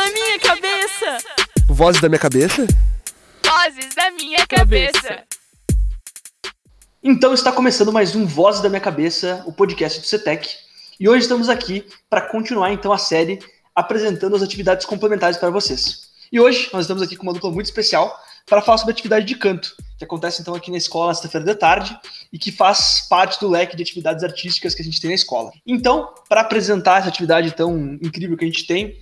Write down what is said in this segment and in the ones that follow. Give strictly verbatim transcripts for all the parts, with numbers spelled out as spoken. da minha cabeça. Vozes da minha cabeça? Vozes da minha cabeça. Então está começando mais um Vozes da minha cabeça, o podcast do CETEC. E hoje estamos aqui para continuar então a série apresentando as atividades complementares para vocês. E hoje nós estamos aqui com uma dupla muito especial para falar sobre a atividade de canto, que acontece então aqui na escola na sexta-feira de tarde e que faz parte do leque de atividades artísticas que a gente tem na escola. Então, para apresentar essa atividade tão incrível que a gente tem,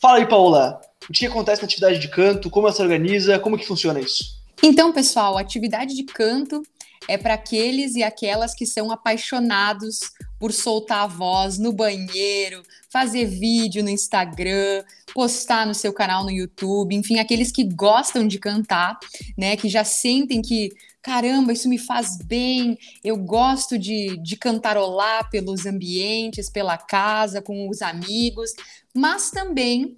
fala aí, Paola, o que acontece na atividade de canto, como ela se organiza, como que funciona isso? Então, pessoal, a atividade de canto é para aqueles e aquelas que são apaixonados por soltar a voz no banheiro, fazer vídeo no Instagram, postar no seu canal no YouTube, enfim, aqueles que gostam de cantar, né, que já sentem que, caramba, isso me faz bem, eu gosto de, de cantarolar pelos ambientes, pela casa, com os amigos, mas também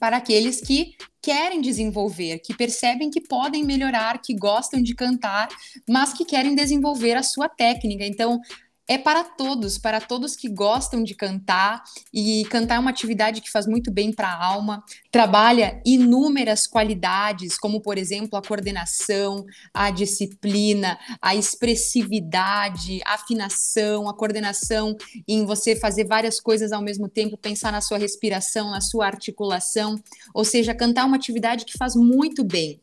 para aqueles que querem desenvolver, que percebem que podem melhorar, que gostam de cantar, mas que querem desenvolver a sua técnica. Então, é para todos, para todos que gostam de cantar, e cantar é uma atividade que faz muito bem para a alma, trabalha inúmeras qualidades, como, por exemplo, a coordenação, a disciplina, a expressividade, a afinação, a coordenação em você fazer várias coisas ao mesmo tempo, pensar na sua respiração, na sua articulação, ou seja, cantar é uma atividade que faz muito bem.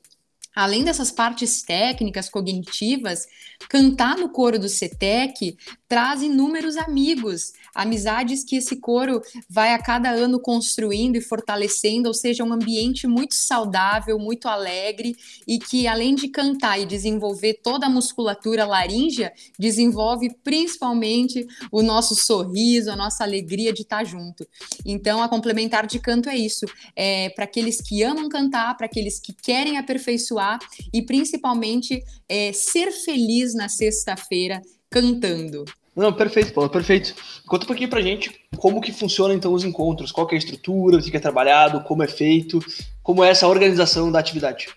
Além dessas partes técnicas, cognitivas, cantar no coro do CETEC traz inúmeros amigos, amizades que esse coro vai a cada ano construindo e fortalecendo, ou seja, um ambiente muito saudável, muito alegre e que, além de cantar e desenvolver toda a musculatura laríngea, desenvolve principalmente o nosso sorriso, a nossa alegria de estar junto. Então, a complementar de canto é isso, é para aqueles que amam cantar, para aqueles que querem aperfeiçoar e principalmente é, ser feliz na sexta-feira cantando. Não, perfeito, Paula, perfeito. Conta um pouquinho pra gente como que funcionam então os encontros, qual que é a estrutura, o que é trabalhado, como é feito, como é essa organização da atividade.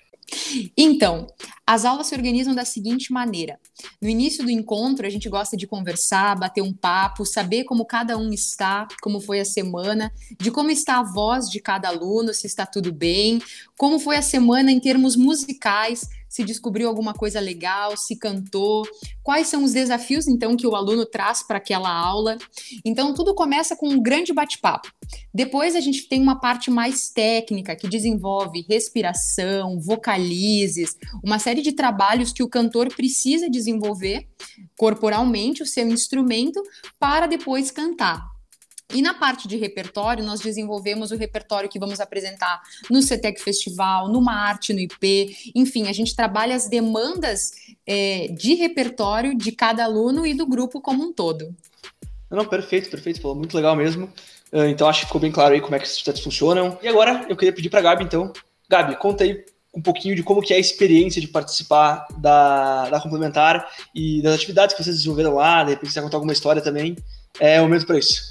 Então, as aulas se organizam da seguinte maneira. No início do encontro, a gente gosta de conversar, bater um papo, saber como cada um está, como foi a semana, de como está a voz de cada aluno, se está tudo bem, como foi a semana em termos musicais, se descobriu alguma coisa legal, se cantou, quais são os desafios, então, que o aluno traz para aquela aula. Então, tudo começa com um grande bate-papo. Depois, a gente tem uma parte mais técnica, que desenvolve respiração, vocalizes, uma série de trabalhos que o cantor precisa desenvolver corporalmente, o seu instrumento, para depois cantar. E na parte de repertório, nós desenvolvemos o repertório que vamos apresentar no CETEC Festival, no Marte, no I P, enfim, a gente trabalha as demandas é, de repertório de cada aluno e do grupo como um todo. Não, perfeito, perfeito, falou muito legal mesmo. Então acho que ficou bem claro aí como é que esses projetos funcionam. E agora eu queria pedir para a Gabi, então. Gabi, conta aí um pouquinho de como que é a experiência de participar da, da complementar e das atividades que vocês desenvolveram lá, de repente você vai contar alguma história também. É o momento para isso.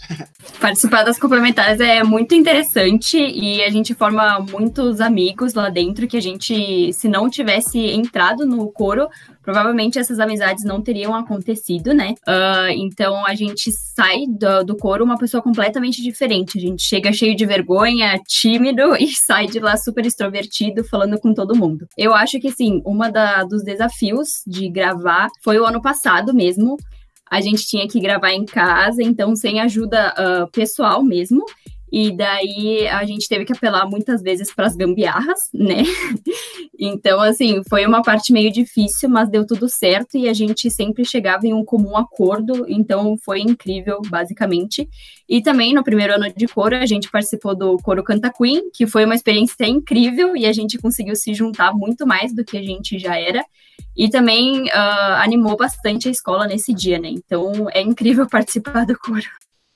Participar das complementares é muito interessante e a gente forma muitos amigos lá dentro que a gente, se não tivesse entrado no coro, provavelmente essas amizades não teriam acontecido, né? Uh, então, a gente sai do, do coro uma pessoa completamente diferente. A gente chega cheio de vergonha, tímido e sai de lá super extrovertido, falando com todo mundo. Eu acho que, assim, uma da, dos desafios de gravar foi o ano passado mesmo. A gente tinha que gravar em casa, então sem ajuda uh, pessoal mesmo. E daí a gente teve que apelar muitas vezes para as gambiarras, né? Então, assim, foi uma parte meio difícil, mas deu tudo certo. E a gente sempre chegava em um comum acordo, então foi incrível, basicamente. E também, no primeiro ano de coro, a gente participou do Coro Canta Queen, que foi uma experiência incrível. E a gente conseguiu se juntar muito mais do que a gente já era. E também uh, animou bastante a escola nesse dia, né? Então, é incrível participar do coro.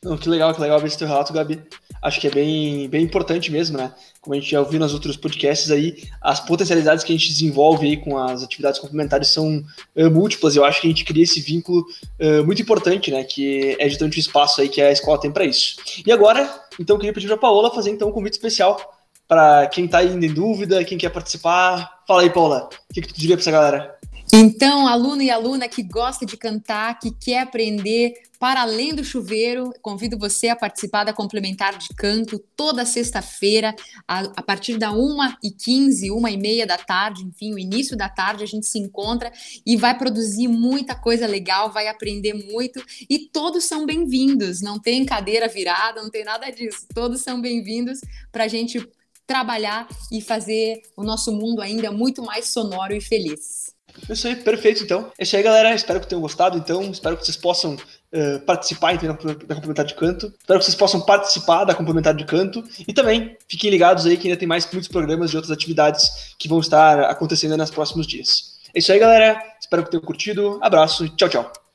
Não, que legal, que legal ver esse teu relato, Gabi. Acho que é bem, bem importante mesmo, né? Como a gente já ouviu nos outros podcasts aí, as potencialidades que a gente desenvolve aí com as atividades complementares são uh, múltiplas. Eu acho que a gente cria esse vínculo uh, muito importante, né? Que é justamente o espaço aí que a escola tem para isso. E agora, então, eu queria pedir para a Paola fazer então um convite especial para quem está ainda em dúvida, quem quer participar. Fala aí, Paola, o que, que tu diria para essa galera? Então, aluno e aluna que gosta de cantar, que quer aprender para além do chuveiro, convido você a participar da Complementar de Canto toda sexta-feira, a, a partir da uma e quinze, uma e meia da tarde, enfim, o início da tarde, a gente se encontra e vai produzir muita coisa legal, vai aprender muito e todos são bem-vindos, não tem cadeira virada, não tem nada disso, todos são bem-vindos para a gente trabalhar e fazer o nosso mundo ainda muito mais sonoro e feliz. Isso aí, perfeito, então. É isso aí, galera. Espero que tenham gostado, então. Espero que vocês possam uh, participar então, da Complementar de Canto. Espero que vocês possam participar da Complementar de Canto. E também, fiquem ligados aí que ainda tem mais muitos programas e outras atividades que vão estar acontecendo nos próximos dias. É isso aí, galera. Espero que tenham curtido. Abraço e tchau, tchau.